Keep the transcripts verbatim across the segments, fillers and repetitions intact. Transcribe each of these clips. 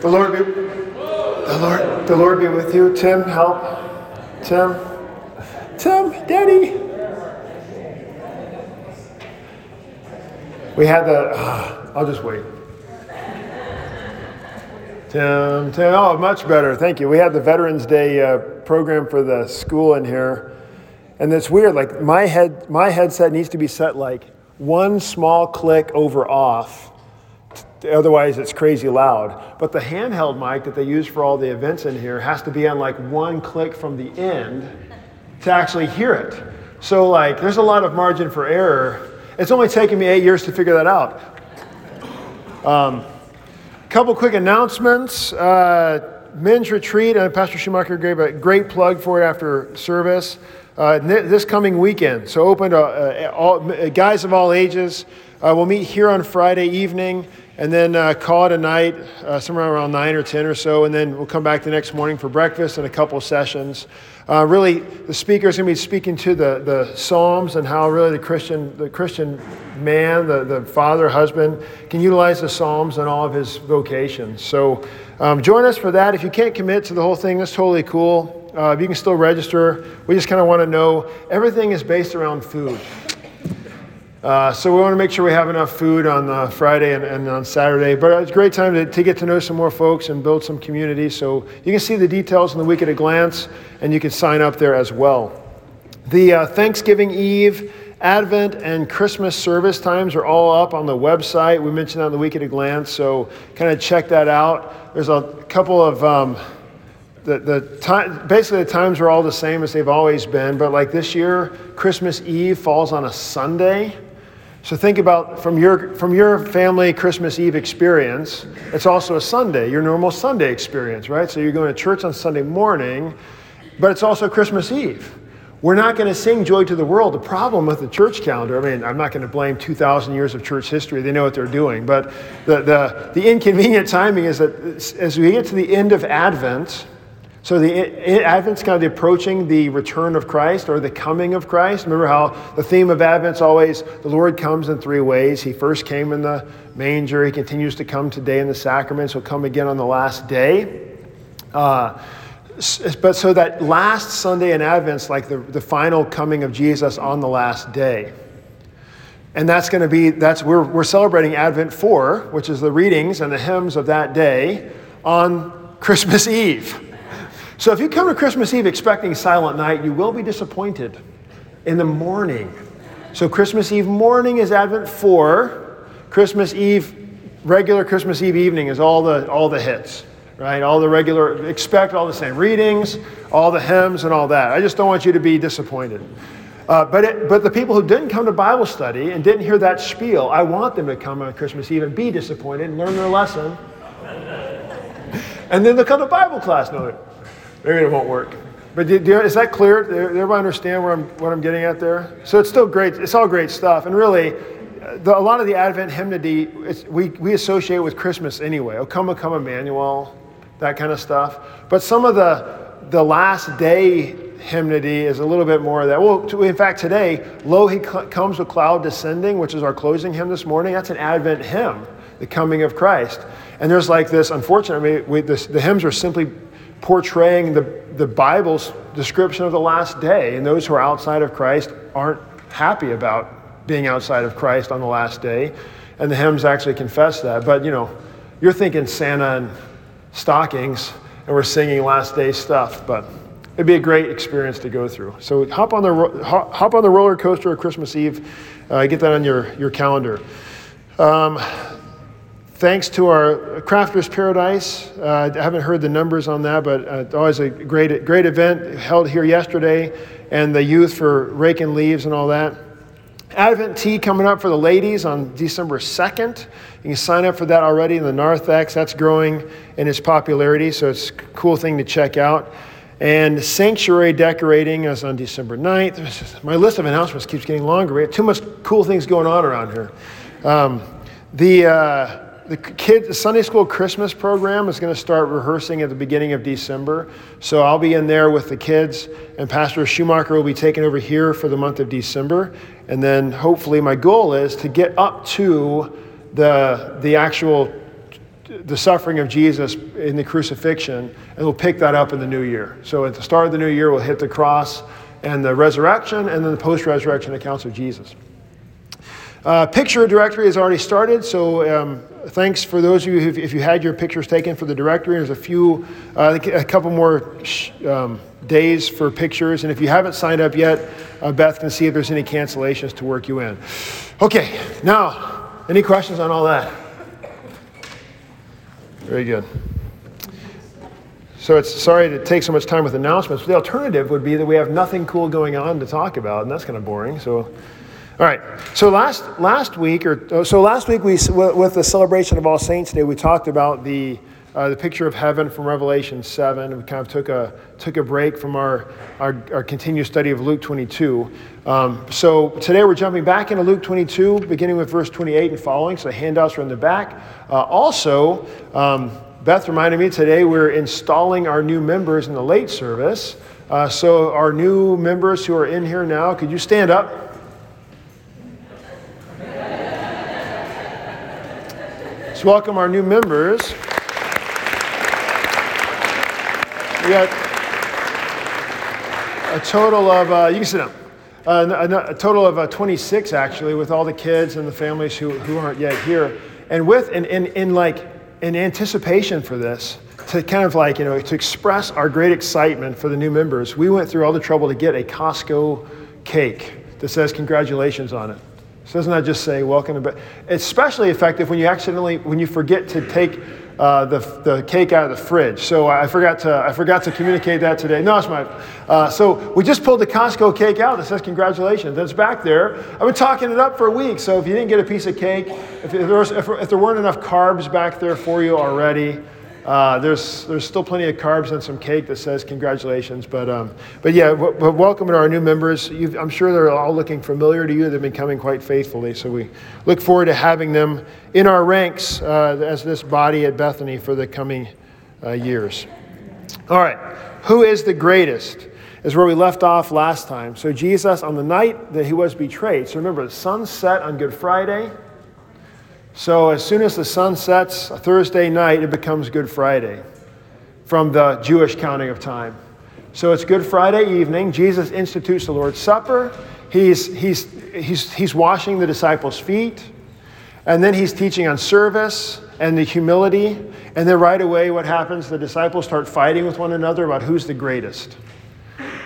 The Lord be the Lord the Lord be with you. Tim, help. Tim. Tim, Daddy. We had the uh, I'll just wait. Tim, Tim, oh, much better. Thank you. We had the Veterans Day uh, program for the school in here. And it's weird, like my head, my headset needs to be set like one small click over off. Otherwise, it's crazy loud. But the handheld mic that they use for all the events in here has to be on like one click from the end to actually hear it. So like, there's a lot of margin for error. It's only taken me eight years to figure that out. Um, couple quick announcements. Uh, men's retreat, and Pastor Schumacher gave a great plug for it after service. Uh, this coming weekend, so open to uh, all, uh, guys of all ages. Uh, we'll meet here on Friday evening, and then uh, call it a night, uh, somewhere around nine or ten or so, and then we'll come back the next morning for breakfast and a couple sessions. Uh, really, the speaker is going to be speaking to the, the Psalms and how really the Christian the Christian man, the, the father, husband, can utilize the Psalms and all of his vocations. So um, join us for that. If you can't commit to the whole thing, that's totally cool. Uh, you can still register. We just kind of want to know. Everything is based around food. Uh, so we want to make sure we have enough food on uh, Friday and, and on Saturday. But it's a great time to, to get to know some more folks and build some community. So you can see the details in the week at a glance, and you can sign up there as well. The uh, Thanksgiving Eve, Advent, and Christmas service times are all up on the website. We mentioned that in the week at a glance, so kind of check that out. There's a couple of... Um, The, the time, basically the times are all the same as they've always been, but like this year, Christmas Eve falls on a Sunday. So think about from your from your family Christmas Eve experience, it's also a Sunday, your normal Sunday experience, right? So you're going to church on Sunday morning, but it's also Christmas Eve. We're not going to sing Joy to the World. The problem with the church calendar, I mean, I'm not going to blame two thousand years of church history. They know what they're doing. But the the, the inconvenient timing is that as we get to the end of Advent, so the Advent's kind of approaching the return of Christ or the coming of Christ. Remember how the theme of Advent's always the Lord comes in three ways. He first came in the manger. He continues to come today in the sacraments. He'll come again on the last day. Uh, but so that last Sunday in Advent's like the, the final coming of Jesus on the last day. And that's going to be, that's we're we're celebrating Advent four, which is the readings and the hymns of that day on Christmas Eve. So if you come to Christmas Eve expecting Silent Night, you will be disappointed in the morning. So Christmas Eve morning is Advent four. Christmas Eve, regular Christmas Eve evening is all the all the hits, right? All the regular, expect all the same readings, all the hymns and all that. I just don't want you to be disappointed. Uh, but it, but the people who didn't come to Bible study and didn't hear that spiel, I want them to come on Christmas Eve and be disappointed and learn their lesson. And then they'll come to Bible class. No, maybe it won't work. But do, do, is that clear? Does everybody understand where I'm, what I'm getting at there? So it's still great. It's all great stuff. And really, the, a lot of the Advent hymnody, it's, we, we associate with Christmas anyway. O come, O come, Emmanuel, that kind of stuff. But some of the the last day hymnody is a little bit more of that. Well, in fact, today, Lo, he comes with cloud descending, which is our closing hymn this morning. That's an Advent hymn, the coming of Christ. And there's like this, unfortunately, we, this, the hymns are simply portraying the, the Bible's description of the last day, and those who are outside of Christ aren't happy about being outside of Christ on the last day, and the hymns actually confess that. But you know, you're thinking Santa and stockings, and we're singing last day stuff. But it'd be a great experience to go through. So hop on the hop on the roller coaster of Christmas Eve. Uh, get that on your your calendar. Um, Thanks to our Crafters Paradise. Uh, I haven't heard the numbers on that, but uh, always a great great event held here yesterday, and the youth for raking leaves and all that. Advent tea coming up for the ladies on December second. You can sign up for that already in the narthex. That's growing in its popularity, so it's a cool thing to check out. And sanctuary decorating is on December ninth. My list of announcements keeps getting longer. We have too much cool things going on around here. Um, the... Uh, The kid, the Sunday School Christmas program is going to start rehearsing at the beginning of December. So I'll be in there with the kids, and Pastor Schumacher will be taking over here for the month of December. And then hopefully my goal is to get up to the the actual the suffering of Jesus in the crucifixion, and we'll pick that up in the new year. So at the start of the new year, we'll hit the cross and the resurrection, and then the post-resurrection accounts of Jesus. Uh, picture directory has already started, so um, thanks for those of you who, if you had your pictures taken for the directory. There's a few, uh, a couple more sh- um, days for pictures, and if you haven't signed up yet, uh, Beth can see if there's any cancellations to work you in. Okay, now, any questions on all that? Very good. So it's sorry to take so much time with announcements. The alternative would be that we have nothing cool going on to talk about, and that's kind of boring. So, all right. So last last week, or so last week, we with the celebration of All Saints Day, we talked about the uh, the picture of heaven from Revelation seven. We kind of took a took a break from our our, our continued study of Luke twenty-two. Um, so today we're jumping back into Luke twenty-two, beginning with verse twenty-eight and following. So the handouts are in the back. Uh, also. Um, Beth reminded me today we're installing our new members in the late service. Uh, so our new members who are in here now, could you stand up? Let's welcome our new members. We got a total of, uh, you can sit down, uh, a total of uh, twenty-six actually, with all the kids and the families who, who aren't yet here. And with, and in, in, in like, in anticipation for this, to kind of like, you know, to express our great excitement for the new members, we went through all the trouble to get a Costco cake that says congratulations on it. So doesn't that just say welcome? But it's especially effective when you accidentally, when you forget to take uh, the the cake out of the fridge. So I forgot to I forgot to communicate that today. No, it's my. Uh, so we just pulled the Costco cake out that says congratulations. That's back there. I've been talking it up for a week. So if you didn't get a piece of cake, if there was, if, if there weren't enough carbs back there for you already. Uh, there's there's still plenty of carbs and some cake that says congratulations, but um, but yeah, w- w- welcome to our new members. You've, I'm sure they're all looking familiar to you. They've been coming quite faithfully, so we look forward to having them in our ranks uh, as this body at Bethany for the coming uh, years. All right, who is the greatest is where we left off last time. So Jesus, on the night that he was betrayed, so remember the sun set on Good Friday. So as soon as the sun sets Thursday night, it becomes Good Friday from the Jewish counting of time. So it's Good Friday evening. Jesus institutes the Lord's Supper. He's he's he's he's washing the disciples' feet, and then he's teaching on service and the humility. And then right away, what happens? The disciples start fighting with one another about who's the greatest.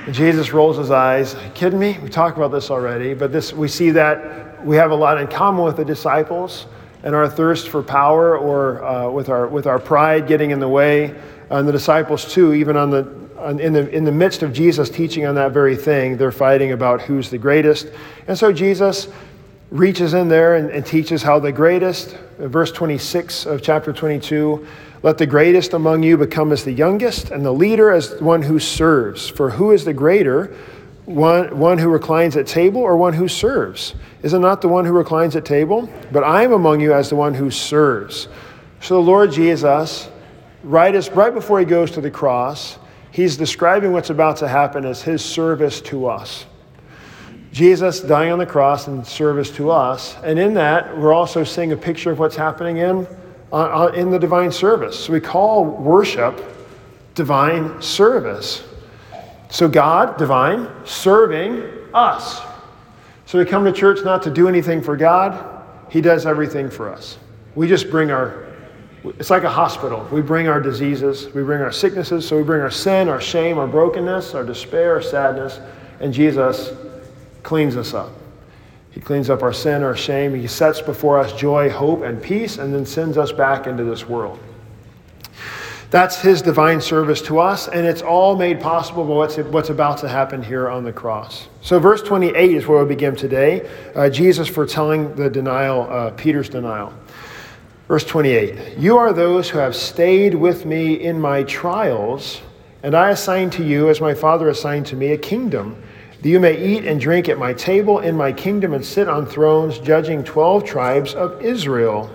And Jesus rolls his eyes. Are you kidding me? We talked about this already, but this we see that we have a lot in common with the disciples. And our thirst for power, or uh, with our with our pride getting in the way, and the disciples too, even on the on, in the in the midst of Jesus teaching on that very thing, they're fighting about who's the greatest. And so Jesus reaches in there and, and teaches how the greatest, verse twenty-six of chapter twenty-two, let the greatest among you become as the youngest, and the leader as one who serves. For who is the greater? One, one who reclines at table or one who serves? Is it not the one who reclines at table? But I am among you as the one who serves. So the Lord Jesus, right, as, right before he goes to the cross, he's describing what's about to happen as his service to us. Jesus dying on the cross in service to us. And in that, we're also seeing a picture of what's happening in, uh, in the divine service. So we call worship divine service. So God, divine, serving us. So we come to church not to do anything for God. He does everything for us. We just bring our, it's like a hospital. We bring our diseases, we bring our sicknesses, so we bring our sin, our shame, our brokenness, our despair, our sadness, and Jesus cleans us up. He cleans up our sin, our shame. He sets before us joy, hope, and peace, and then sends us back into this world. That's his divine service to us, and it's all made possible by what's, what's about to happen here on the cross. So verse twenty-eight is where we begin today. Uh, Jesus foretelling the denial, uh, Peter's denial. Verse twenty-eight, you are those who have stayed with me in my trials, and I assign to you, as my Father assigned to me, a kingdom, that you may eat and drink at my table in my kingdom and sit on thrones, judging twelve tribes of Israel.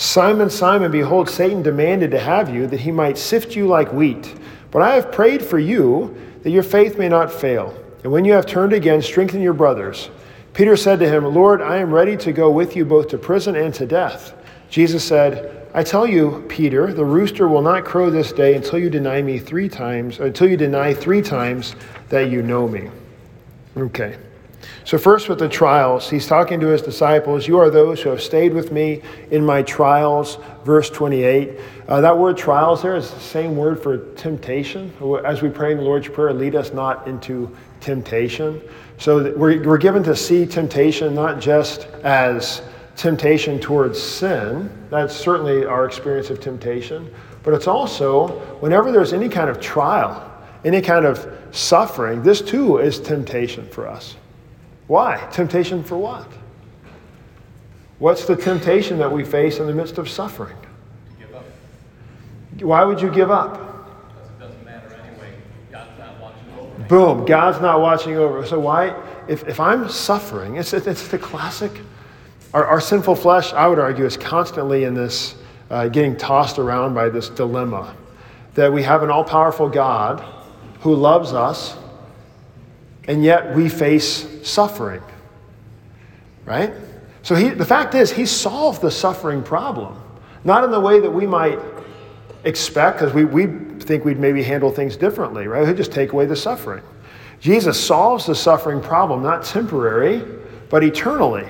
Simon, Simon, behold, Satan demanded to have you, that he might sift you like wheat. But I have prayed for you, that your faith may not fail. And when you have turned again, strengthen your brothers. Peter said to him, Lord, I am ready to go with you both to prison and to death. Jesus said, I tell you, Peter, the rooster will not crow this day until you deny me three times, or until you deny three times that you know me. Okay. So first with the trials, he's talking to his disciples. You are those who have stayed with me in my trials, verse twenty-eight. Uh, that word trials there is the same word for temptation. As we pray in the Lord's Prayer, lead us not into temptation. So we're, we're given to see temptation not just as temptation towards sin. That's certainly our experience of temptation. But it's also whenever there's any kind of trial, any kind of suffering, this too is temptation for us. Why? Temptation for what? What's the temptation that we face in the midst of suffering? Give up. Why would you give up? Because it doesn't matter anyway. God's not watching over me. Boom. God's not watching over. So why? If if I'm suffering, it's it's the classic. Our, our sinful flesh, I would argue, is constantly in this, uh, getting tossed around by this dilemma that we have an all-powerful God who loves us, and yet we face suffering, right? So he, the fact is, he solved the suffering problem, not in the way that we might expect, because we, we think we'd maybe handle things differently, right? He'd just take away the suffering. Jesus solves the suffering problem, not temporary, but eternally,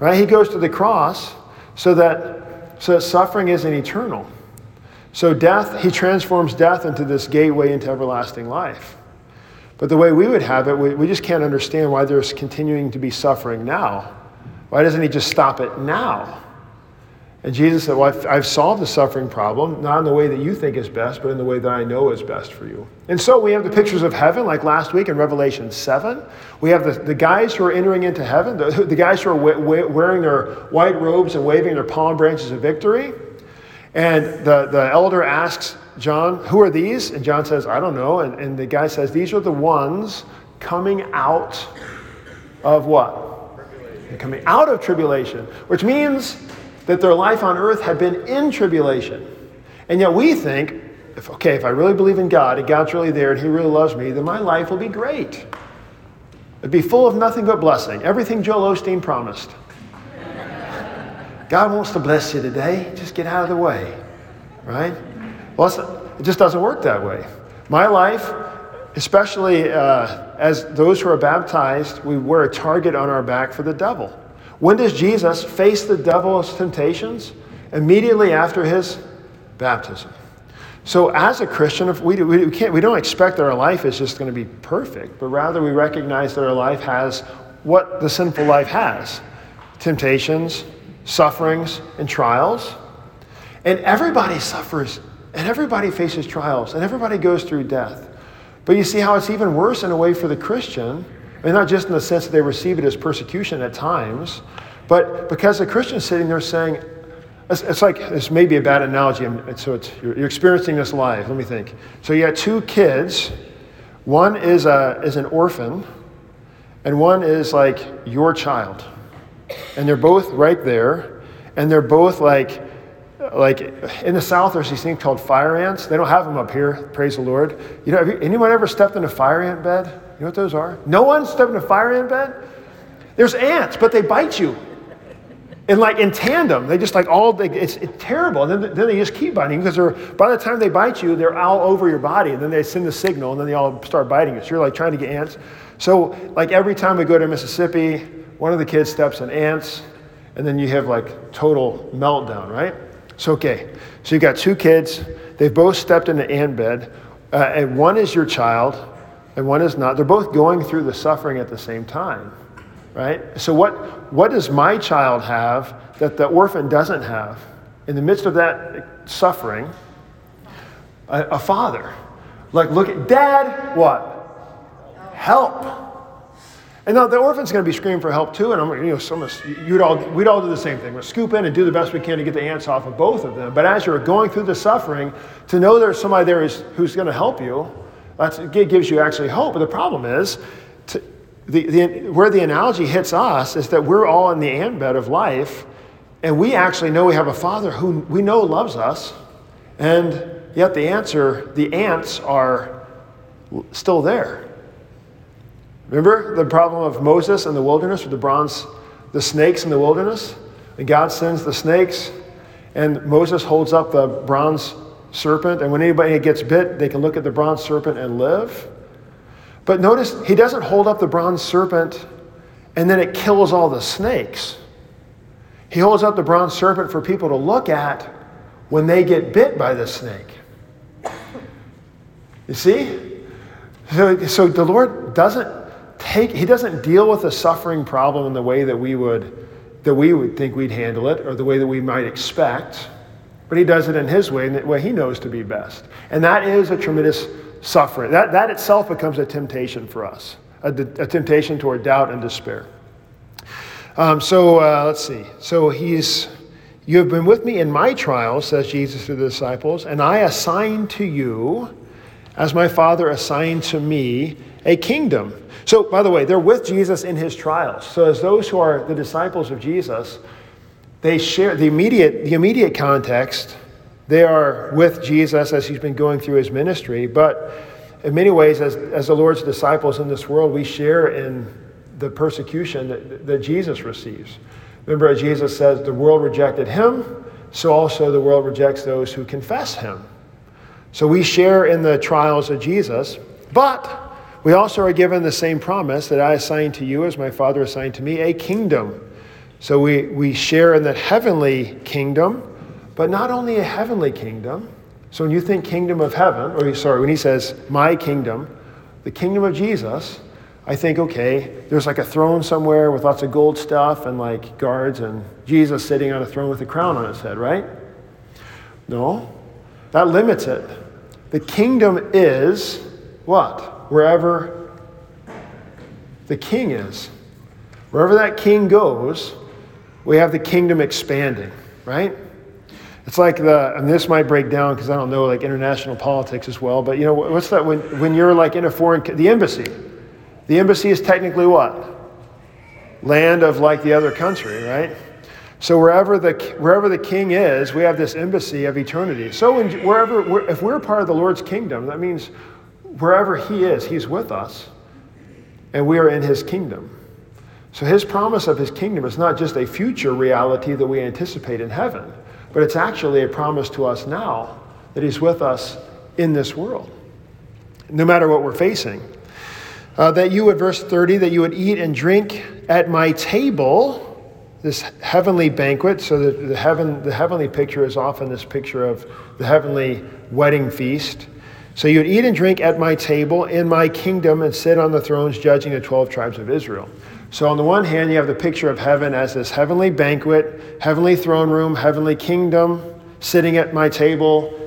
right? He goes to the cross so that, so that suffering isn't eternal. So death, he transforms death into this gateway into everlasting life. But the way we would have it, we, we just can't understand why there's continuing to be suffering now. Why doesn't he just stop it now? And Jesus said, well, I've, I've solved the suffering problem, not in the way that you think is best, but in the way that I know is best for you. And so we have the pictures of heaven, like last week in Revelation seven. We have the, the guys who are entering into heaven, the, the guys who are we, we, wearing their white robes and waving their palm branches of victory. And the, the elder asks John, who are these? And John says, I don't know. And, and the guy says, these are the ones coming out of what? Tribulation. They're coming out of tribulation, which means that their life on earth had been in tribulation. And yet we think, if, okay, if I really believe in God and God's really there and he really loves me, then my life will be great. It'd be full of nothing but blessing. Everything Joel Osteen promised. God wants to bless you today. Just get out of the way, right? Well, it just doesn't work that way. My life, especially uh, as those who are baptized, we wear a target on our back for the devil. When does Jesus face the devil's temptations? Immediately after his baptism. So as a Christian, if we, we, can't, we don't expect that our life is just going to be perfect, but rather we recognize that our life has what the sinful life has. Temptations, sufferings and trials, and everybody suffers and everybody faces trials and everybody goes through death. But you see how it's even worse in a way for the Christian, I mean, not just in the sense that they receive it as persecution at times, but because the Christian's sitting there saying, it's, it's like, this may be a bad analogy, and so it's, you're, you're experiencing this live, let me think. So you got two kids, one is a, is an orphan, and one is like your child. And they're both right there, and they're both like, like in the South, there's these things called fire ants. They don't have them up here, praise the Lord. You know, have you, anyone ever stepped in a fire ant bed? You know what those are? No one stepped in a fire ant bed? There's ants, but they bite you. And like in tandem, they just like all, they, it's, it's terrible. And then, then they just keep biting because they're, by the time they bite you, they're all over your body. And then they send the signal, and then they all start biting you. So you're like trying to get ants. So like every time we go to Mississippi, one of the kids steps in ants, and then you have like total meltdown, right? It's okay. So you've got two kids. They've both stepped in the ant bed, uh, and one is your child, and one is not. They're both going through the suffering at the same time, right? So what what does my child have that the orphan doesn't have? In the midst of that suffering, a, a father. Like, look at, Dad, what? Help. And now the orphan's going to be screaming for help too, and I'm, you know, some of you'd all we'd all do the same thing. We'll scoop in and do the best we can to get the ants off of both of them. But as you're going through the suffering, to know there's somebody there is, who's going to help you, that's, it gives you actually hope. But the problem is, to, the, the where the analogy hits us is that we're all in the ant bed of life, and we actually know we have a Father who we know loves us, and yet the answer the ants are still there. Remember the problem of Moses in the wilderness with the bronze, the snakes in the wilderness? And God sends the snakes And Moses holds up the bronze serpent, and when anybody gets bit, they can look at the bronze serpent and live. But notice, he doesn't hold up the bronze serpent and then it kills all the snakes. He holds up the bronze serpent for people to look at when they get bit by the snake. You see? So, so the Lord doesn't take, he doesn't deal with the suffering problem in the way that we would, that we would think we'd handle it, or the way that we might expect, but he does it in his way, in the way he knows to be best. And that is a tremendous suffering. That, that itself becomes a temptation for us, a, a temptation toward doubt and despair. Um, so uh, let's see. So he's, you have been with me in my trials, says Jesus to the disciples, and I assign to you, as my Father assigned to me, a kingdom. So, by the way, they're with Jesus in his trials. So as those who are the disciples of Jesus, they share the immediate, the immediate context. They are with Jesus as he's been going through his ministry. But in many ways, as, as the Lord's disciples in this world, we share in the persecution that, that Jesus receives. Remember, as Jesus says, the world rejected him, so also the world rejects those who confess him. So we share in the trials of Jesus, but we also are given the same promise that I assigned to you as my Father assigned to me, a kingdom. So we, we share in the heavenly kingdom, but not only a heavenly kingdom. So when you think kingdom of heaven, or sorry, when he says my kingdom, the kingdom of Jesus, I think, okay, there's like a throne somewhere with lots of gold stuff and like guards and Jesus sitting on a throne with a crown on his head, right? No, that limits it. The kingdom is what? Wherever the king is. Wherever that king goes, we have the kingdom expanding, right? It's like the, and this might break down because I don't know like international politics as well, but you know, what's that when, when you're like in a foreign, the embassy. The embassy is technically what? Land of like the other country, right? So wherever the wherever the king is, we have this embassy of eternity. So in, wherever if we're part of the Lord's kingdom, that means wherever he is, he's with us, and we are in his kingdom. So his promise of his kingdom is not just a future reality that we anticipate in heaven, but it's actually a promise to us now that he's with us in this world, no matter what we're facing. Uh, that you would, verse thirty, that you would eat and drink at my table, this heavenly banquet. So the, the, heaven, the heavenly picture is often this picture of the heavenly wedding feast. So you would eat and drink at my table in my kingdom and sit on the thrones judging the twelve tribes of Israel. So on the one hand, you have the picture of heaven as this heavenly banquet, heavenly throne room, heavenly kingdom, sitting at my table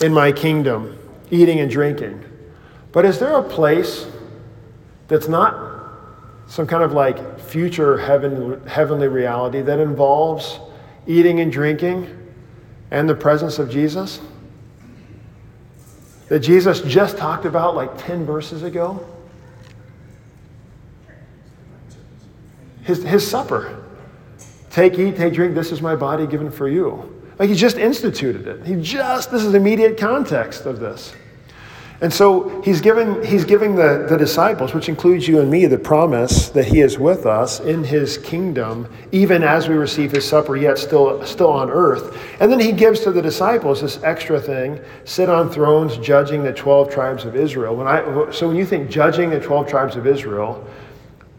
in my kingdom, eating and drinking. But is there a place that's not some kind of like future heaven, heavenly reality that involves eating and drinking and the presence of Jesus? That Jesus just talked about like ten verses ago? His his supper. Take, eat, take, drink. This is my body given for you. Like he just instituted it. He just, this is immediate context of this. And so he's giving, he's giving the, the disciples, which includes you and me, the promise that he is with us in his kingdom, even as we receive his supper, yet still, still on earth. And then he gives to the disciples this extra thing, sit on thrones judging the twelve tribes of Israel. When I, so when you think judging the twelve tribes of Israel,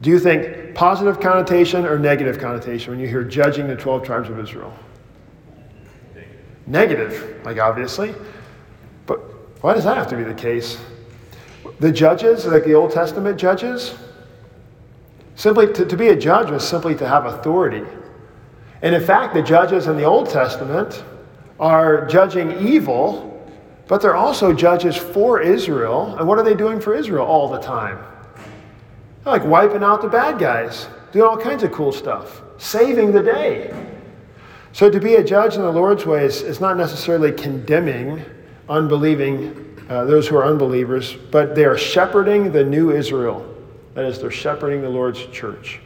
do you think positive connotation or negative connotation when you hear judging the twelve tribes of Israel? Negative. Negative, like obviously. But why does that have to be the case? The judges, like the Old Testament judges, simply to, to be a judge was simply to have authority. And in fact, the judges in the Old Testament are judging evil, but they're also judges for Israel. And what are they doing for Israel all the time? Like wiping out the bad guys, doing all kinds of cool stuff, saving the day. So to be a judge in the Lord's way is, is not necessarily condemning unbelieving, uh, those who are unbelievers, but they are shepherding the new Israel. That is, they're shepherding the Lord's church.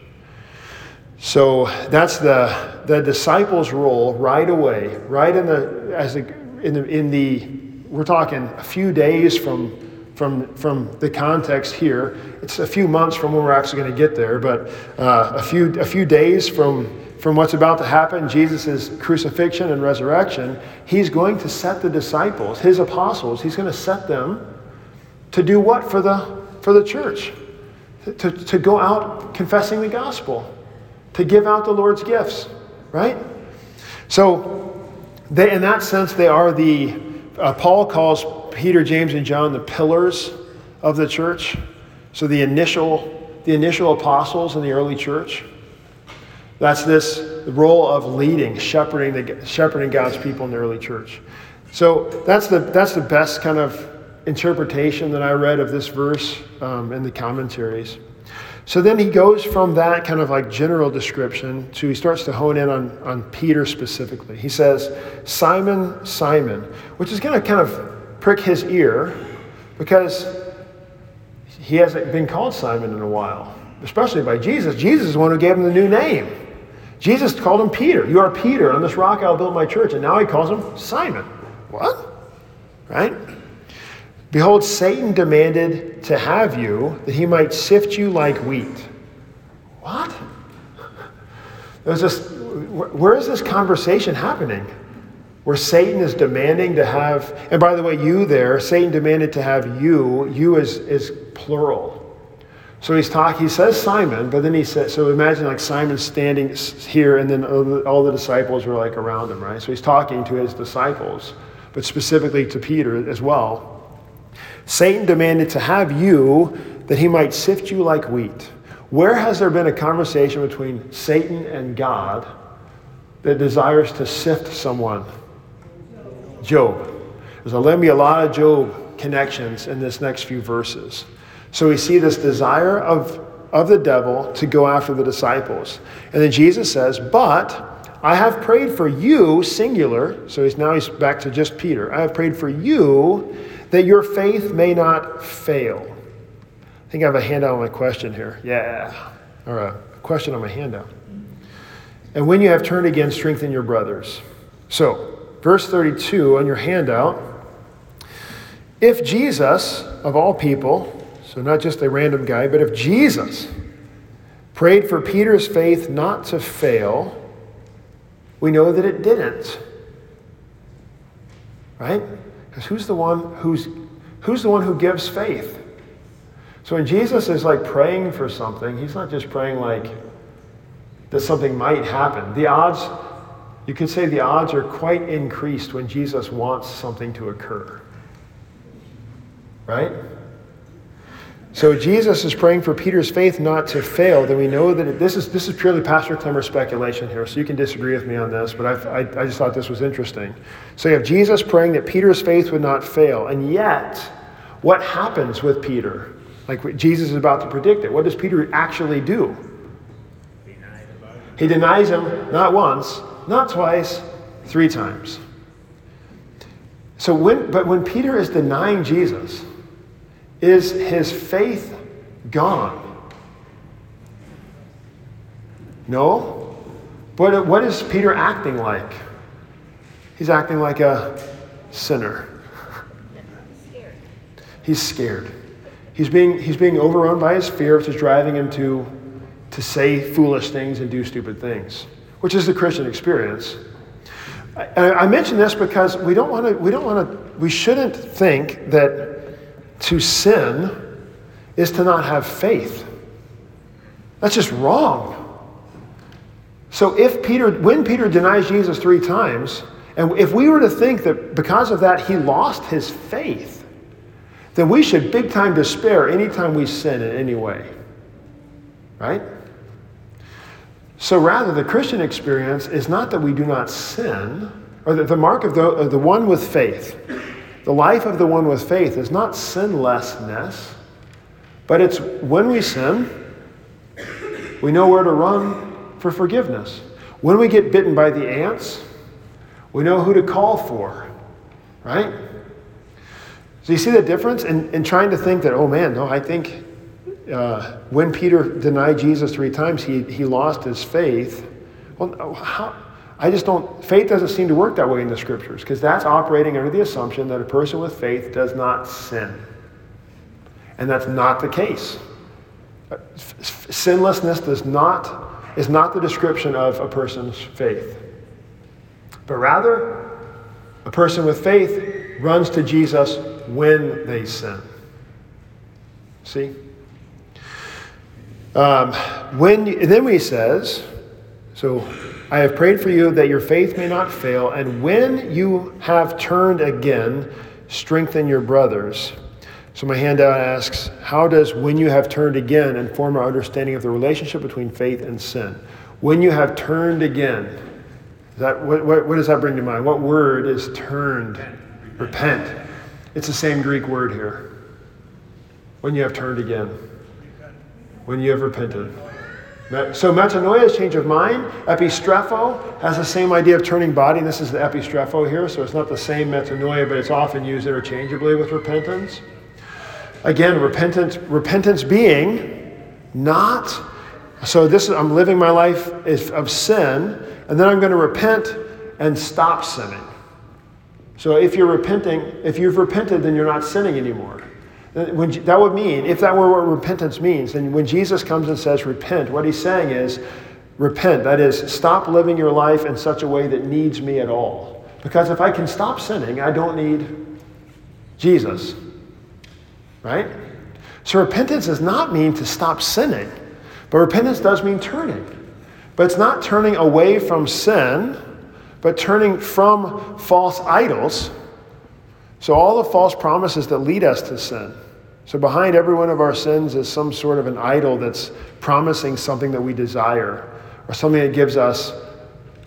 So that's the the disciples' role right away, right in the as the, in the in the we're talking a few days from. From from the context here, it's a few months from when we're actually going to get there, but uh, a few a few days from from what's about to happen, Jesus' crucifixion and resurrection, he's going to set the disciples, his apostles, he's going to set them to do what for the for the church? To, to go out confessing the gospel, to give out the Lord's gifts, right? So they, in that sense, they are the, uh, Paul calls Peter, James, and John the pillars of the church. So the initial, the initial apostles in the early church. That's this role of leading, shepherding the shepherding God's people in the early church. So that's the that's the best kind of interpretation that I read of this verse um, in the commentaries. So then he goes from that kind of like general description to he starts to hone in on, on Peter specifically. He says, Simon, Simon, which is going to kind of prick his ear because he hasn't been called Simon in a while, especially by Jesus. Jesus is the one who gave him the new name. Jesus called him Peter. You are Peter. On this rock I'll build my church. And now he calls him Simon. What? Right? Behold, Satan demanded to have you that he might sift you like wheat. What? There's this, where is this conversation happening? Where Satan is demanding to have, and by the way, you there, Satan demanded to have you. You is, is plural. So he's talking, he says Simon, but then he says, so imagine like Simon standing here and then all the disciples were like around him, right? So he's talking to his disciples, but specifically to Peter as well. Satan demanded to have you that he might sift you like wheat. Where has there been a conversation between Satan and God that desires to sift someone? Job. There's going to be a lot of Job connections in this next few verses. So we see this desire of, of the devil to go after the disciples. And then Jesus says, but I have prayed for you, singular. So he's now he's back to just Peter. I have prayed for you that your faith may not fail. I think I have a handout on my question here. Yeah. Or a question on my handout. And when you have turned again, strengthen your brothers. So verse thirty-two on your handout. If Jesus, of all people, so not just a random guy, but if Jesus prayed for Peter's faith not to fail, we know that it didn't. Right? Because who's the one who's who's the one who gives faith? So when Jesus is like praying for something, he's not just praying like that something might happen. The odds, you could say the odds are quite increased when Jesus wants something to occur. Right? So Jesus is praying for Peter's faith not to fail. Then we know that it, this is this is purely Pastor Clemmer's speculation here, so you can disagree with me on this, but I've, I I just thought this was interesting. So you have Jesus praying that Peter's faith would not fail, and yet, what happens with Peter? Like Jesus is about to predict it. What does Peter actually do? He denies him not once, not twice, three times. So when but when Peter is denying Jesus, is his faith gone? No. But what is Peter acting like? He's acting like a sinner. He's scared. He's being he's being overrun by his fear, which is driving him to to say foolish things and do stupid things, which is the Christian experience. I, I mention this because we don't want to we don't want to we shouldn't think that to sin is to not have faith. That's just wrong. So if Peter, when Peter denies Jesus three times, and if we were to think that because of that he lost his faith, then we should big time despair anytime we sin in any way. Right? So rather, the Christian experience is not that we do not sin, or that the mark of the, of the one with faith. The life of the one with faith is not sinlessness, but it's when we sin, we know where to run for forgiveness. When we get bitten by the ants, we know who to call for, right? So you see the difference in, in trying to think that, oh man, no, I think uh, when Peter denied Jesus three times, he, he lost his faith. Well, how? I just don't, faith doesn't seem to work that way in the scriptures because that's operating under the assumption that a person with faith does not sin. And that's not the case. Sinlessness does not is not the description of a person's faith. But rather, a person with faith runs to Jesus when they sin. See? Um, when you, and then he says, so I have prayed for you that your faith may not fail, and when you have turned again, strengthen your brothers. So my handout asks, how does when you have turned again inform our understanding of the relationship between faith and sin? When you have turned again, is that what, what, what does that bring to mind? What word is turned? Repent. It's the same Greek word here. When you have turned again. When you have repented. So metanoia is change of mind. Epistrepho has the same idea of turning body. And this is the epistrepho here, so it's not the same metanoia, but it's often used interchangeably with repentance. Again, repentance, repentance being not, so this is, I'm living my life of sin, and then I'm going to repent and stop sinning. So if you're repenting, if you've repented, then you're not sinning anymore. When, that would mean, if that were what repentance means, then when Jesus comes and says repent, what he's saying is repent. That is, stop living your life in such a way that needs me at all. Because if I can stop sinning, I don't need Jesus. Right? So repentance does not mean to stop sinning, but repentance does mean turning. But it's not turning away from sin, but turning from false idols. So all the false promises that lead us to sin. So behind every one of our sins is some sort of an idol that's promising something that we desire, or something that gives us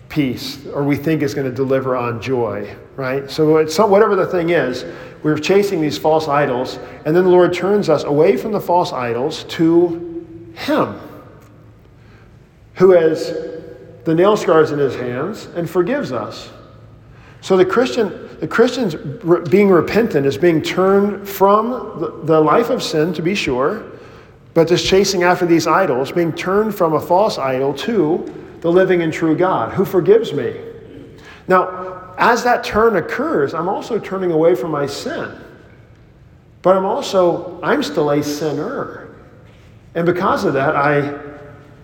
peace, or we think is going to deliver on joy, right? So it's some, whatever the thing is, we're chasing these false idols, and then the Lord turns us away from the false idols to Him, who has the nail scars in His hands and forgives us. So the Christian, the Christian's re- being repentant is being turned from the, the life of sin, to be sure, but just chasing after these idols, being turned from a false idol to the living and true God, who forgives me. Now, as that turn occurs, I'm also turning away from my sin. But I'm also, I'm still a sinner. And because of that, I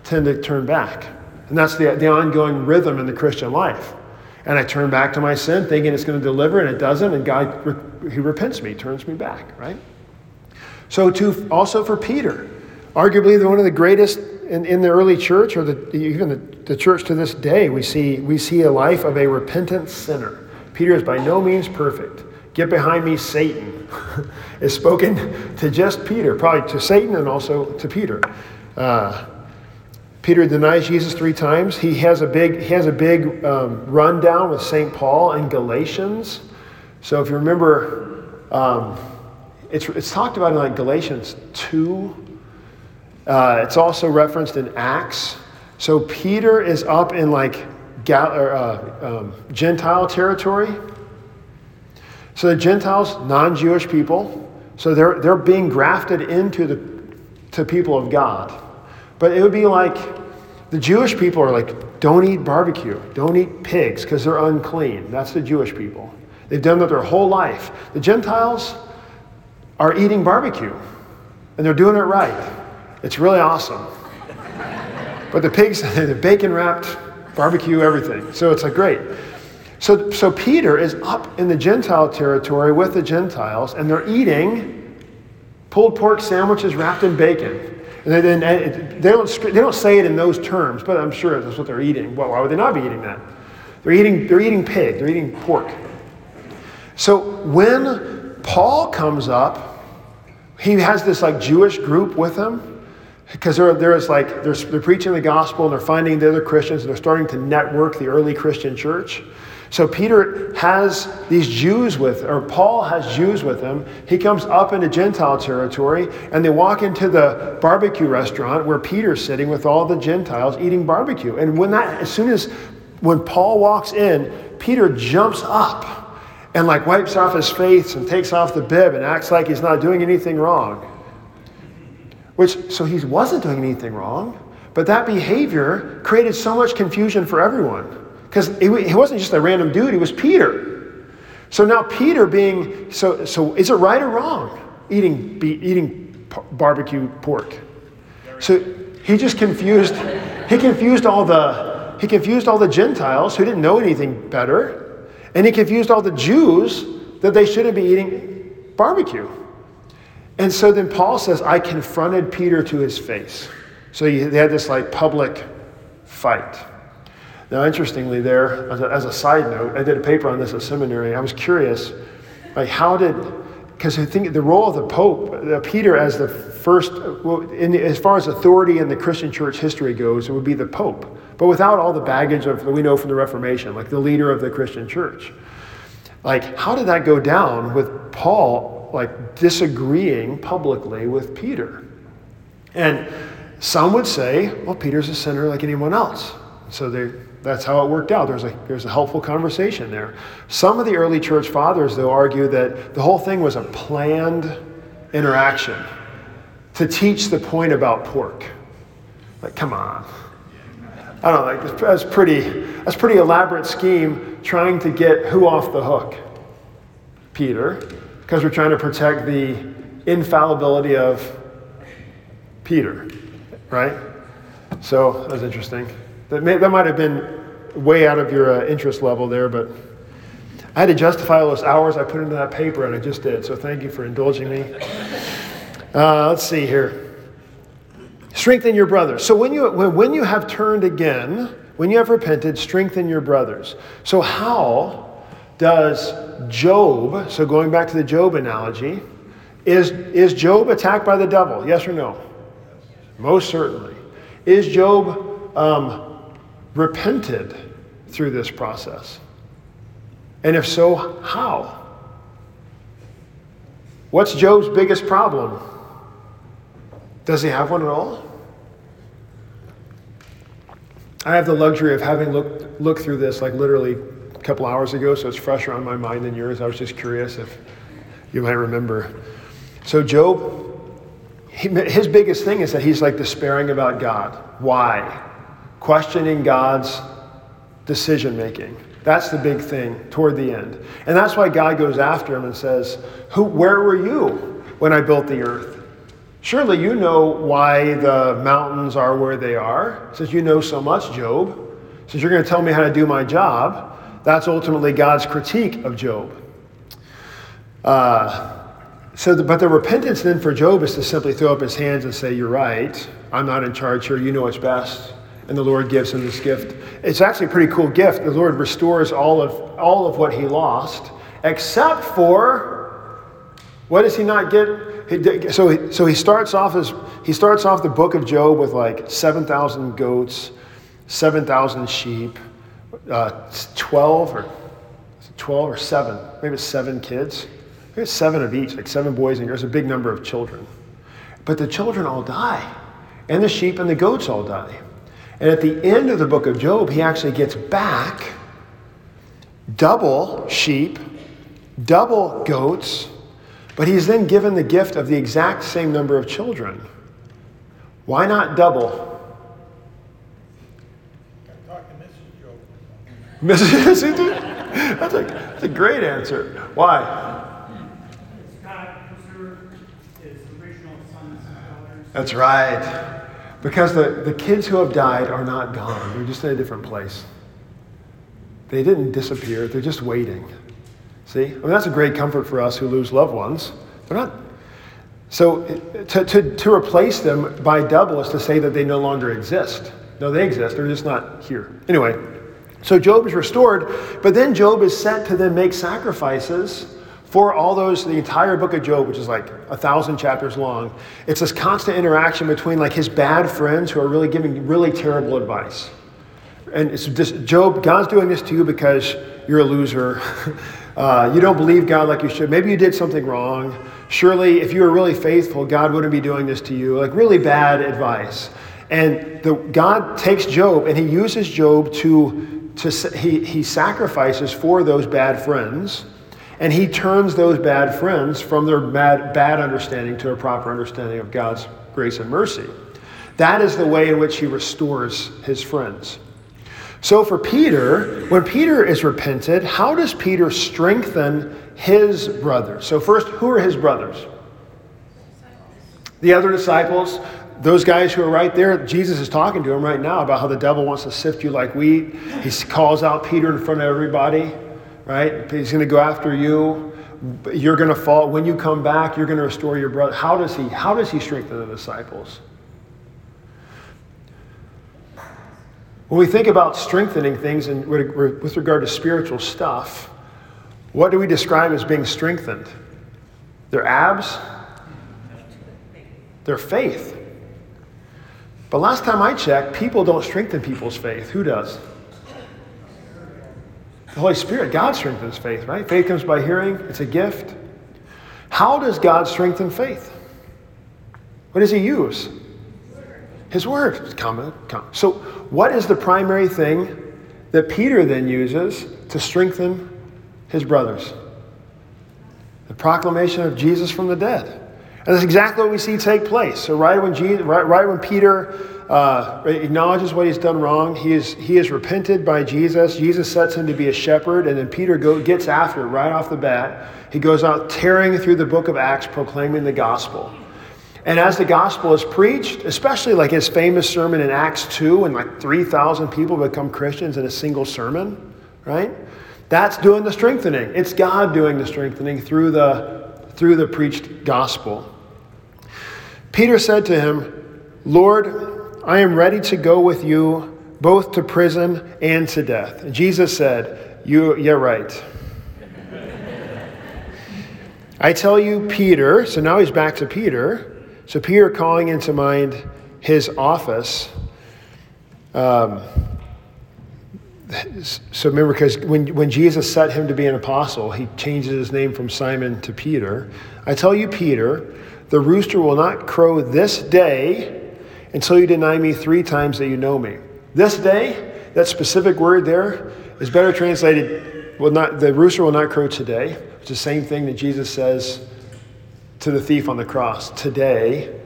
tend to turn back. And that's the, the ongoing rhythm in the Christian life. And I turn back to my sin, thinking it's going to deliver, and it doesn't, and God, He repents me, turns me back, right? So too, also for Peter, arguably one of the greatest In, in the early church, or the, even the, the church to this day, we see we see a life of a repentant sinner. Peter is by no means perfect. Get behind me, Satan, is spoken to just Peter, probably to Satan and also to Peter. Uh, Peter denies Jesus three times. He has a big he has a big um, rundown with Saint Paul in Galatians. So if you remember, um, it's it's talked about in like Galatians two. Uh, it's also referenced in Acts. So Peter is up in like Gal- or, uh, um, Gentile territory. So the Gentiles, non-Jewish people, so they're they're being grafted into the to people of God. But it would be like the Jewish people are like, don't eat barbecue, don't eat pigs because they're unclean. That's the Jewish people. They've done that their whole life. The Gentiles are eating barbecue, and they're doing it right. It's really awesome. But the pigs, the bacon-wrapped barbecue, everything. So it's like, great. So, so Peter is up in the Gentile territory with the Gentiles, and they're eating pulled pork sandwiches wrapped in bacon. And then they don't they don't say it in those terms, but I'm sure that's what they're eating. Well, why would they not be eating that? They're eating they're eating pig. They're eating pork. So when Paul comes up, he has this like Jewish group with him. Because there, there is like they're, they're preaching the gospel and they're finding the other Christians and they're starting to network the early Christian church. So Peter has these Jews with, or Paul has Jews with him. He comes up into Gentile territory and they walk into the barbecue restaurant where Peter's sitting with all the Gentiles eating barbecue. And when that, as soon as when Paul walks in, Peter jumps up and like wipes off his face and takes off the bib and acts like he's not doing anything wrong. Which, so he wasn't doing anything wrong, but that behavior created so much confusion for everyone. Because he wasn't just a random dude, he was Peter. So now Peter being, so so is it right or wrong, eating be, eating barbecue pork? So he just confused, He confused all the he confused all the Gentiles who didn't know anything better, and he confused all the Jews that they shouldn't be eating barbecue. And so then Paul says, I confronted Peter to his face. So you, they had this like public fight. Now, interestingly there, as a, as a side note, I did a paper on this at seminary. I was curious, like how did, because I think the role of the Pope, the Peter as the first, well, in the, as far as authority in the Christian church history goes, it would be the Pope. But without all the baggage of that we know from the Reformation, like the leader of the Christian church. Like, how did that go down with Paul, like disagreeing publicly with Peter? And some would say, well, Peter's a sinner like anyone else. So they, that's how it worked out. There's a, there's a helpful conversation there. Some of the early church fathers, though, argue that the whole thing was a planned interaction to teach the point about pork. Like, come on. I don't know, like, that's pretty, that's pretty elaborate scheme trying to get who off the hook? Peter, because we're trying to protect the infallibility of Peter. Right? So that was interesting. That, may, that might have been way out of your uh, interest level there, but I had to justify all those hours I put into that paper, and I just did. So thank you for indulging me. Uh, let's see here. Strengthen your brothers. So when you when, when you have turned again, when you have repented, strengthen your brothers. So how does Job, so going back to the Job analogy, is is Job attacked by the devil? Yes or no? Most certainly. Is Job um, repented through this process? And if so, how? What's Job's biggest problem? Does he have one at all? I have the luxury of having looked looked through this like literally a couple hours ago, so it's fresher on my mind than yours. I was just curious if you might remember. So Job, He, his biggest thing is that he's like despairing about God. Why? Questioning God's decision making. That's the big thing toward the end. And that's why God goes after him and says, "Who? Where were you when I built the earth? Surely you know why the mountains are where they are. Since you know so much, Job, since you're going to tell me how to do my job," that's ultimately God's critique of Job. Uh... So, the, but the repentance then for Job is to simply throw up his hands and say, "You're right. I'm not in charge here. You know what's best." And the Lord gives him this gift. It's actually a pretty cool gift. The Lord restores all of all of what he lost, except for what does he not get? He, so, he, so he starts off as he starts off the book of Job with like seven thousand goats, seven thousand sheep, uh, twelve or twelve or seven, maybe it's seven kids. There's seven of each, like seven boys and girls, a big number of children. But the children all die, and the sheep and the goats all die. And at the end of the book of Job, he actually gets back double sheep, double goats, but he's then given the gift of the exact same number of children. Why not double? Missus Job. that's, a, that's a great answer. Why? That's right. Because the, the kids who have died are not gone. They're just in a different place. They didn't disappear. They're just waiting. See? I mean, that's a great comfort for us who lose loved ones. They're not. So to, to, to replace them by double is to say that they no longer exist. No, they exist. They're just not here. Anyway, so Job is restored, but then Job is sent to then make sacrifices for all those, the entire book of Job, which is like a thousand chapters long. It's this constant interaction between like his bad friends who are really giving really terrible advice. And it's just, Job, God's doing this to you because you're a loser. uh, you don't believe God like you should. Maybe you did something wrong. Surely if you were really faithful, God wouldn't be doing this to you. Like really bad advice. And the, God takes Job and he uses Job to, to he, he sacrifices for those bad friends. And he turns those bad friends from their bad, bad understanding to a proper understanding of God's grace and mercy. That is the way in which he restores his friends. So for Peter, when Peter is repented, how does Peter strengthen his brothers? So first, who are his brothers? The other disciples. those guys who are right there, Jesus is talking to them right now about how the devil wants to sift you like wheat. He calls out Peter in front of everybody, right? He's going to go after you. You're going to fall. When you come back, you're going to restore your brother. How does he, how does he strengthen the disciples? When we think about strengthening things and with regard to spiritual stuff, what do we describe as being strengthened? Their abs? Their faith. But last time I checked, people don't strengthen people's faith. Who does? The Holy Spirit. God strengthens faith, right? Faith comes by hearing. It's a gift. How does God strengthen faith? What does he use? His word. Comment, comment. So what is the primary thing that Peter then uses to strengthen his brothers? The proclamation of Jesus from the dead. And that's exactly what we see take place. So right when Jesus, right, right when Peter uh, acknowledges what he's done wrong, he is he is repented by Jesus. Jesus sets him to be a shepherd, and then Peter go, gets after it right off the bat. He goes out tearing through the book of Acts, proclaiming the gospel. And as the gospel is preached, especially like his famous sermon in Acts two, when like three thousand people become Christians in a single sermon, right? That's doing the strengthening. It's God doing the strengthening through the, through the preached gospel. Peter said to him, "Lord, I am ready to go with you both to prison and to death." And Jesus said, you, you're right. I tell you, Peter, so now he's back to Peter. So Peter calling into mind his office. Um, so remember, because when, when Jesus set him to be an apostle, he changes his name from Simon to Peter. I tell you, Peter, the rooster will not crow this day until you deny me three times that you know me. This day, that specific word there is better translated, will not, the rooster will not crow today. It's the same thing that Jesus says to the thief on the cross. Today,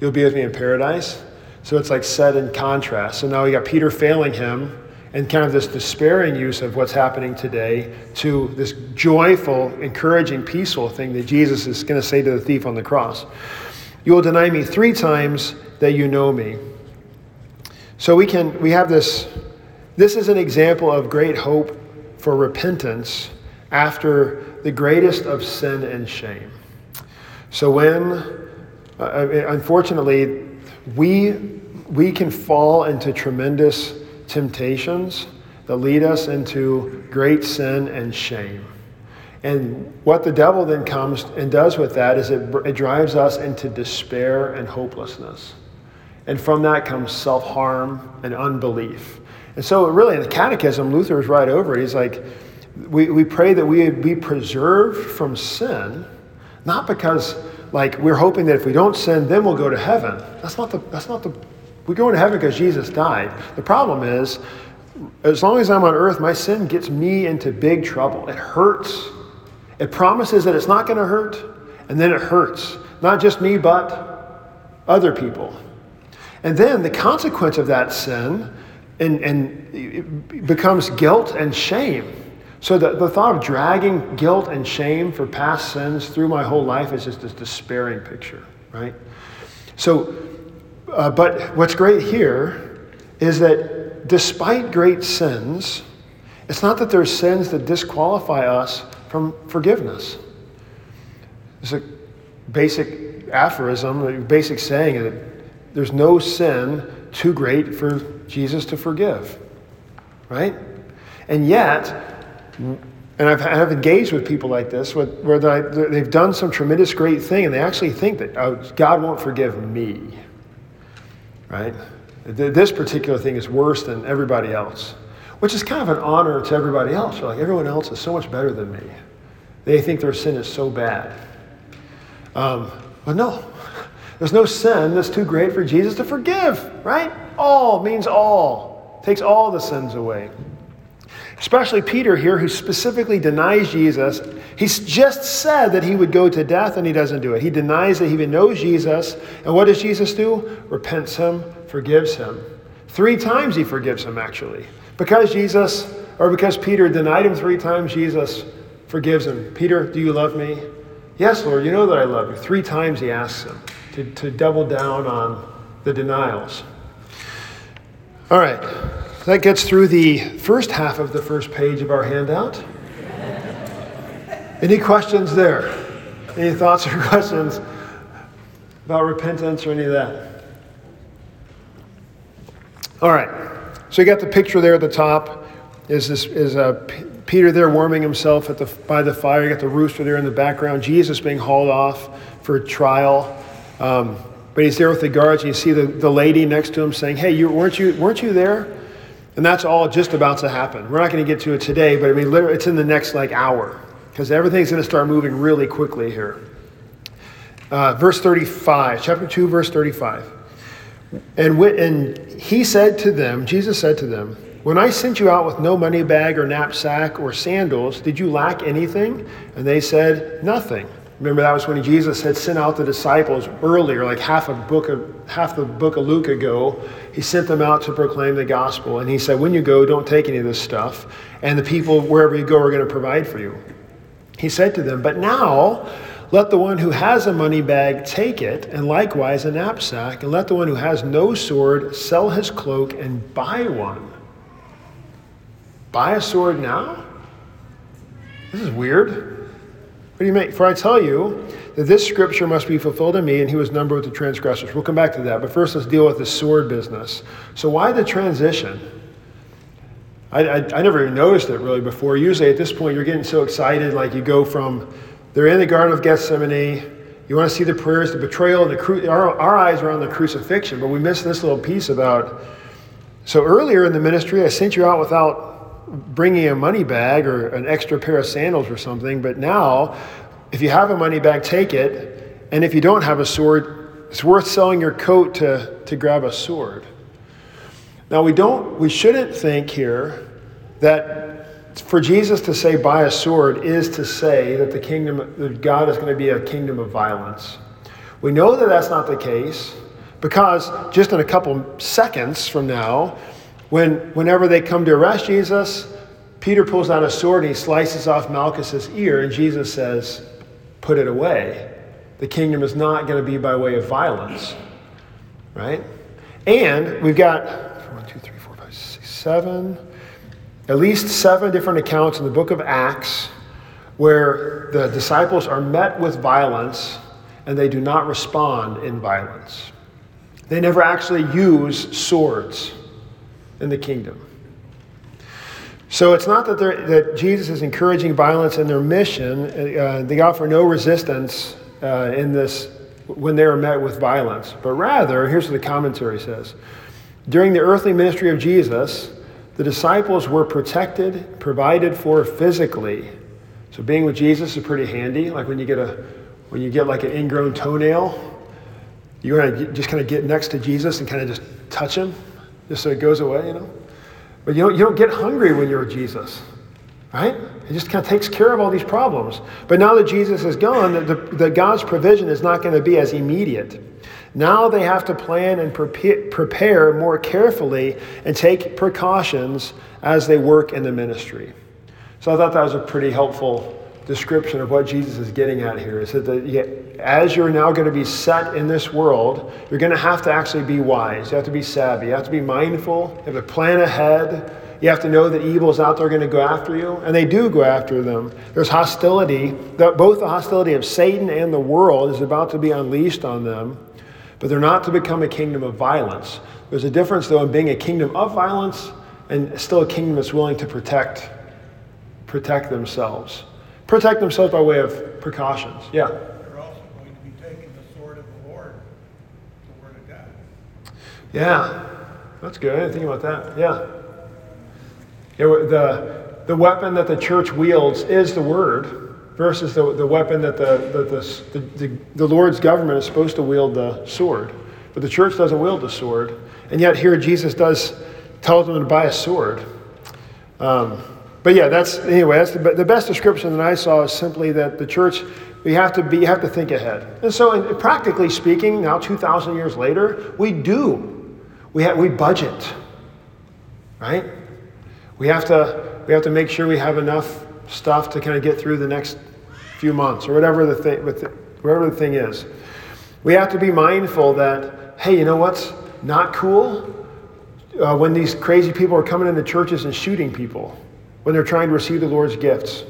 you'll be with me in paradise. So it's like set in contrast. So now we got Peter failing him and kind of this despairing use of what's happening today to this joyful, encouraging, peaceful thing that Jesus is going to say to the thief on the cross. You will deny me three times that you know me. So we can, we have this, this is an example of great hope for repentance after the greatest of sin and shame. So when, uh, unfortunately, we we can fall into tremendous temptations that lead us into great sin and shame. And what the devil then comes and does with that is it, it drives us into despair and hopelessness. And from that comes self-harm and unbelief. And so really in the catechism, Luther is right over it. He's like, we, we pray that we be preserved from sin. Not because, like, we're hoping that if we don't sin, then we'll go to heaven. That's not the, that's not the, we're going to heaven because Jesus died. The problem is, as long as I'm on earth, my sin gets me into big trouble. It hurts. It promises that it's not going to hurt, and then it hurts. Not just me, but other people. And then the consequence of that sin and, and it becomes guilt and shame. So the, the thought of dragging guilt and shame for past sins through my whole life is just this despairing picture, right? So, uh, but what's great here is that despite great sins, it's not that there's sins that disqualify us from forgiveness. It's a basic aphorism, a basic saying that there's no sin too great for Jesus to forgive, right? And yet, and I've, I've engaged with people like this where, where they've done some tremendous great thing and they actually think that, oh, God won't forgive me, right? This particular thing is worse than everybody else, which is kind of an honor to everybody else. You're like, everyone else is so much better than me. They think their sin is so bad. Um, but no, there's no sin that's too great for Jesus to forgive, right? All means all. Takes all the sins away. Especially Peter here, who specifically denies Jesus. He's just said that he would go to death, and he doesn't do it. He denies that he even knows Jesus. And what does Jesus do? Repents him, forgives him. Three times he forgives him, actually. Because Jesus, or because Peter denied him three times, Jesus forgives him. Peter, do you love me? Yes, Lord, you know that I love you. Three times he asks him. to, to double down on the denials. All right, that gets through the first half of the first page of our handout. Any questions there? Any thoughts or questions about repentance or any of that? All right, so you got the picture there at the top. Is this is uh, P- Peter there warming himself at the by the fire? You got the rooster there in the background. Jesus being hauled off for trial, um, but he's there with the guards. And you see the, the lady next to him saying, "Hey, you weren't you weren't you there?" And that's all just about to happen. We're not going to get to it today, but I mean, literally, it's in the next like hour because everything's going to start moving really quickly here. Uh, verse thirty-five, chapter two, verse thirty-five, and w- and he said to them, Jesus said to them, "When I sent you out with no money bag or knapsack or sandals, did you lack anything?" And they said, "Nothing." Remember, that was when Jesus had sent out the disciples earlier, like half a book of half the book of Luke ago. He sent them out to proclaim the gospel, and he said, "When you go, don't take any of this stuff, and the people wherever you go are going to provide for you." He said to them, "But now let the one who has a money bag take it, and likewise a knapsack, and let the one who has no sword sell his cloak and buy one." Buy a sword now? This is weird. What do you mean? "For I tell you that this scripture must be fulfilled in me, and he was numbered with the transgressors." We'll come back to that, but first let's deal with the sword business. So why the transition? I, I, I never even noticed it really before. Usually at this point you're getting so excited, like you go from, they're in the Garden of Gethsemane, you want to see the prayers, the betrayal, the cru- our, our eyes are on the crucifixion, but we missed this little piece about, so earlier in the ministry, I sent you out without bringing a money bag or an extra pair of sandals or something, but now if you have a money bag, take it, and if you don't have a sword, it's worth selling your coat to to grab a sword. Now we don't we shouldn't think here that for Jesus to say buy a sword is to say that the kingdom that God is going to be a kingdom of violence. We know that that's not the case, because just in a couple seconds from now, When, whenever they come to arrest Jesus, Peter pulls out a sword and he slices off Malchus's ear, and Jesus says, "Put it away. The kingdom is not going to be by way of violence." Right? And we've got one, two, three, four, five, six, seven, at least seven different accounts in the book of Acts where the disciples are met with violence and they do not respond in violence. They never actually use swords in the kingdom. So it's not that that Jesus is encouraging violence in their mission. Uh, they offer no resistance uh, in this when they are met with violence. But rather, here's what the commentary says. During the earthly ministry of Jesus, the disciples were protected, provided for physically. So being with Jesus is pretty handy. Like when you get a when you get like an ingrown toenail, you're gonna just kind of get next to Jesus and kind of just touch him, just so it goes away, you know. But you don't, you don't get hungry when you're with Jesus, right? It just kind of takes care of all these problems. But now that Jesus is gone, the, the, the God's provision is not going to be as immediate. Now they have to plan and pre- prepare more carefully and take precautions as they work in the ministry. So I thought that was a pretty helpful description of what Jesus is getting at here. Is that the, as you're now going to be set in this world, you're going to have to actually be wise. You have to be savvy. You have to be mindful. You have to plan ahead. You have to know that evil is out there going to go after you, and they do go after them. There's hostility. Both the hostility of Satan and the world is about to be unleashed on them, but they're not to become a kingdom of violence. There's a difference, though, in being a kingdom of violence and still a kingdom that's willing to protect, protect themselves. Protect themselves by way of precautions. Yeah. They're also going to be taking the sword of the Lord, the word of God. Yeah, that's good. I didn't think about that. Yeah. It, the the weapon that the church wields is the word, versus the the weapon that the the the, the, the Lord's government is supposed to wield, the sword. But the church doesn't wield the sword, and yet here Jesus does tell them to buy a sword. Um, But yeah, that's anyway. That's the, the best description that I saw is simply that the church, we have to be, you have to think ahead. And so, in, practically speaking, now two thousand years later, we do, we have, we budget, right? We have to, we have to make sure we have enough stuff to kind of get through the next few months or whatever the thing, whatever the thing is. We have to be mindful that, hey, you know what's not cool? Uh, when these crazy people are coming into churches and shooting people, when they're trying to receive the Lord's gifts.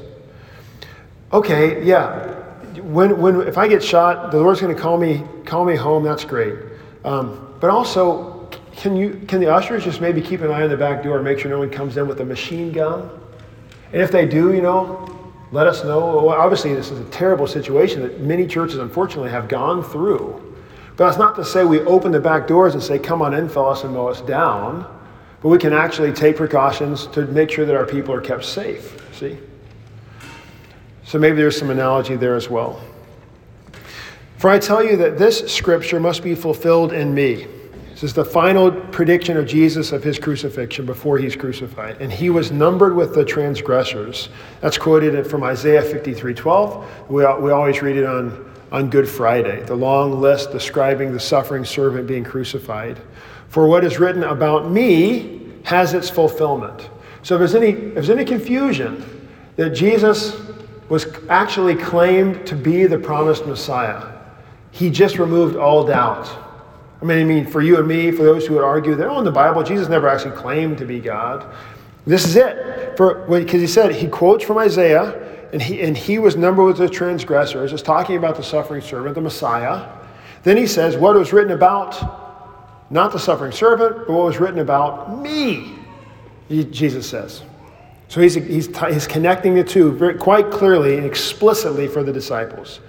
Okay, yeah. When when if I get shot, the Lord's going to call me call me home. That's great. Um, but also, can you can the ushers just maybe keep an eye on the back door and make sure no one comes in with a machine gun? And if they do, you know, let us know. Well, obviously, this is a terrible situation that many churches, unfortunately, have gone through. But that's not to say we open the back doors and say, come on in, fellas, and mow us down. But we can actually take precautions to make sure that our people are kept safe, see? So maybe there's some analogy there as well. For I tell you that this scripture must be fulfilled in me. This is the final prediction of Jesus of his crucifixion before he's crucified. And he was numbered with the transgressors. That's quoted from Isaiah fifty-three twelve. We, we always read it on, on Good Friday, the long list describing the suffering servant being crucified. For what is written about me has its fulfillment. So if there's any, if there's any confusion that Jesus was actually claimed to be the promised Messiah, he just removed all doubt. I mean, I mean, for you and me, for those who would argue that, oh, in the Bible, Jesus never actually claimed to be God. This is it. For because he said, he quotes from Isaiah, and he, and he was numbered with the transgressors. It's talking about the suffering servant, the Messiah. Then he says, what was written about, not the suffering servant, but what was written about me, he, Jesus says. So he's, he's, he's connecting the two very, quite clearly and explicitly for the disciples.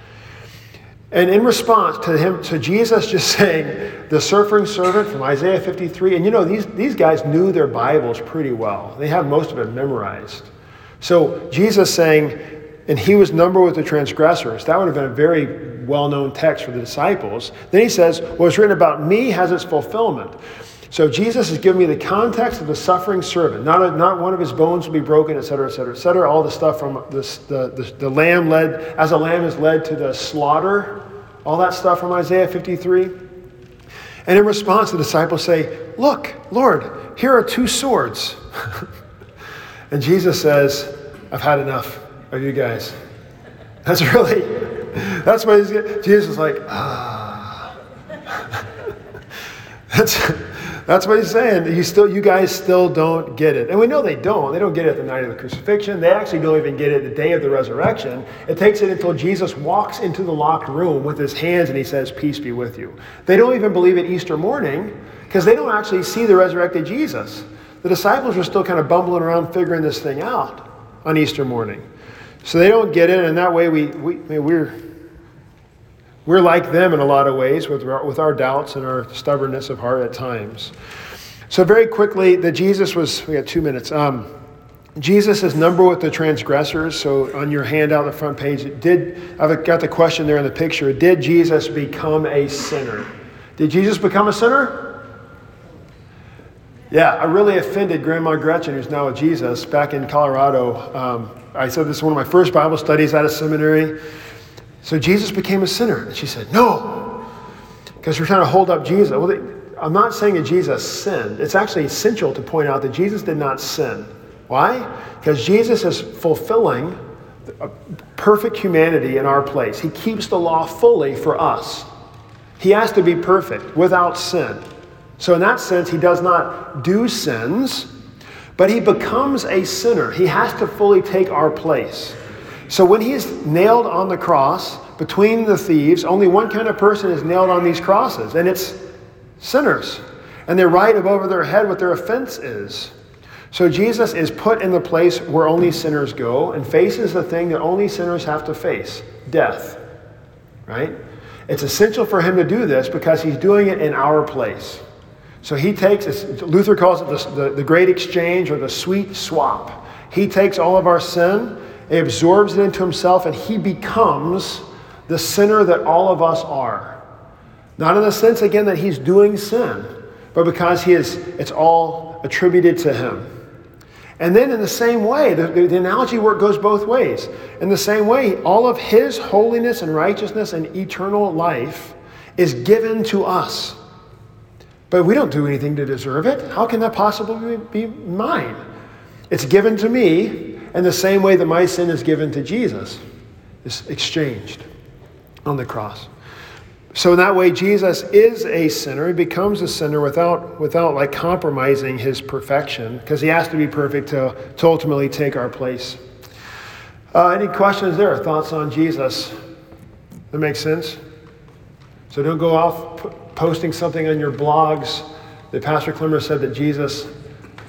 And in response to him, to Jesus just saying, the suffering servant from Isaiah fifty-three, and you know, these, these guys knew their Bibles pretty well. They have most of it memorized. So Jesus saying, and he was numbered with the transgressors. That would have been a very well-known text for the disciples. Then he says, what's written about me has its fulfillment. So Jesus has given me the context of the suffering servant. Not a, not one of his bones will be broken, et cetera, et cetera, et cetera. All the stuff from this, the, the the lamb led, as a lamb is led to the slaughter. All that stuff from Isaiah fifty-three. And in response, the disciples say, look, Lord, here are two swords. And Jesus says, I've had enough of you guys. That's really, that's what he's getting. Jesus is like, ah. that's... That's what he's saying. You still, you guys still don't get it. And we know they don't. They don't get it the night of the crucifixion. They actually don't even get it the day of the resurrection. It takes it until Jesus walks into the locked room with his hands and he says, peace be with you. They don't even believe it Easter morning because they don't actually see the resurrected Jesus. The disciples are still kind of bumbling around figuring this thing out on Easter morning. So they don't get it. And that way we, we, I mean, we're... We're like them in a lot of ways with our, with our doubts and our stubbornness of heart at times. So very quickly, that Jesus was, we got two minutes. Um, Jesus is numbered with the transgressors. So on your handout, the front page, did I've got the question there in the picture. Did Jesus become a sinner? Did Jesus become a sinner? Yeah, I really offended Grandma Gretchen, who's now with Jesus, back in Colorado. Um, I said this is one of my first Bible studies out of seminary. So Jesus became a sinner. And she said, no, because we're trying to hold up Jesus. Well, they, I'm not saying that Jesus sinned. It's actually essential to point out that Jesus did not sin. Why? Because Jesus is fulfilling perfect humanity in our place. He keeps the law fully for us. He has to be perfect without sin. So in that sense, he does not do sins, but he becomes a sinner. He has to fully take our place. So when he is nailed on the cross between the thieves, only one kind of person is nailed on these crosses, and it's sinners. And they're right above their head what their offense is. So Jesus is put in the place where only sinners go and faces the thing that only sinners have to face, death. Right? It's essential for him to do this because he's doing it in our place. So he takes, Luther calls it the, the, the great exchange or the sweet swap. He takes all of our sin, he absorbs it into himself, and he becomes the sinner that all of us are. Not in the sense, again, that he's doing sin, but because he is, it's all attributed to him. And then in the same way, the, the analogy work goes both ways. In the same way, all of his holiness and righteousness and eternal life is given to us. But we don't do anything to deserve it. How can that possibly be mine? It's given to me. And the same way that my sin is given to Jesus is exchanged on the cross. So in that way, Jesus is a sinner. He becomes a sinner without without like compromising his perfection, because he has to be perfect to, to ultimately take our place. Uh, any questions there? Thoughts on Jesus? That makes sense? So don't go off p- posting something on your blogs that Pastor Clemmer said that Jesus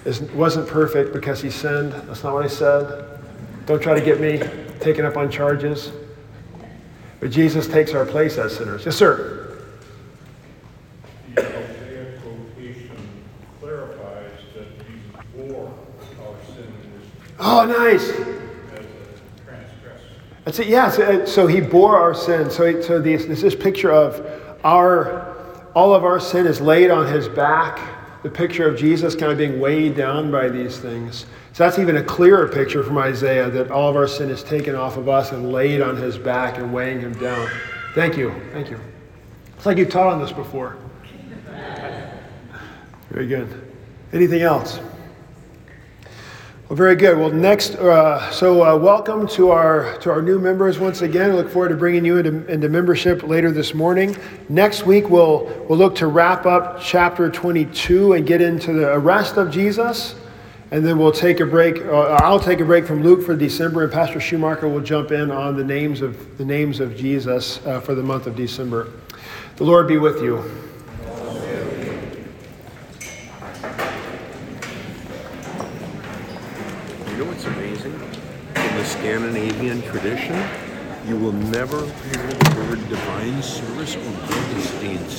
is, wasn't perfect because he sinned. That's not what I said. Don't try to get me taken up on charges. But Jesus takes our place as sinners. Yes, sir? The Isaiah quotation clarifies that Jesus bore our sin. Oh, nice. As a transgressor. That's it, yeah. So, so he bore our sin. So, so the, this is picture of our, all of our sin is laid on his back. The picture of Jesus kind of being weighed down by these things. So that's even a clearer picture from Isaiah, that all of our sin is taken off of us and laid on his back and weighing him down. Thank you. Thank you. It's like you've taught on this before. Very good. Anything else? Well, very good. Well, next, uh, so uh, welcome to our to our new members once again. I look forward to bringing you into, into membership later this morning. Next week, we'll we'll look to wrap up chapter twenty-two and get into the arrest of Jesus. And then we'll take a break. Uh, I'll take a break from Luke for December, and Pastor Schumacher will jump in on the names of the names of Jesus uh, for the month of December. The Lord be with you. You know what's amazing? In the Scandinavian tradition, you will never hear the word divine service or Joel Osteen.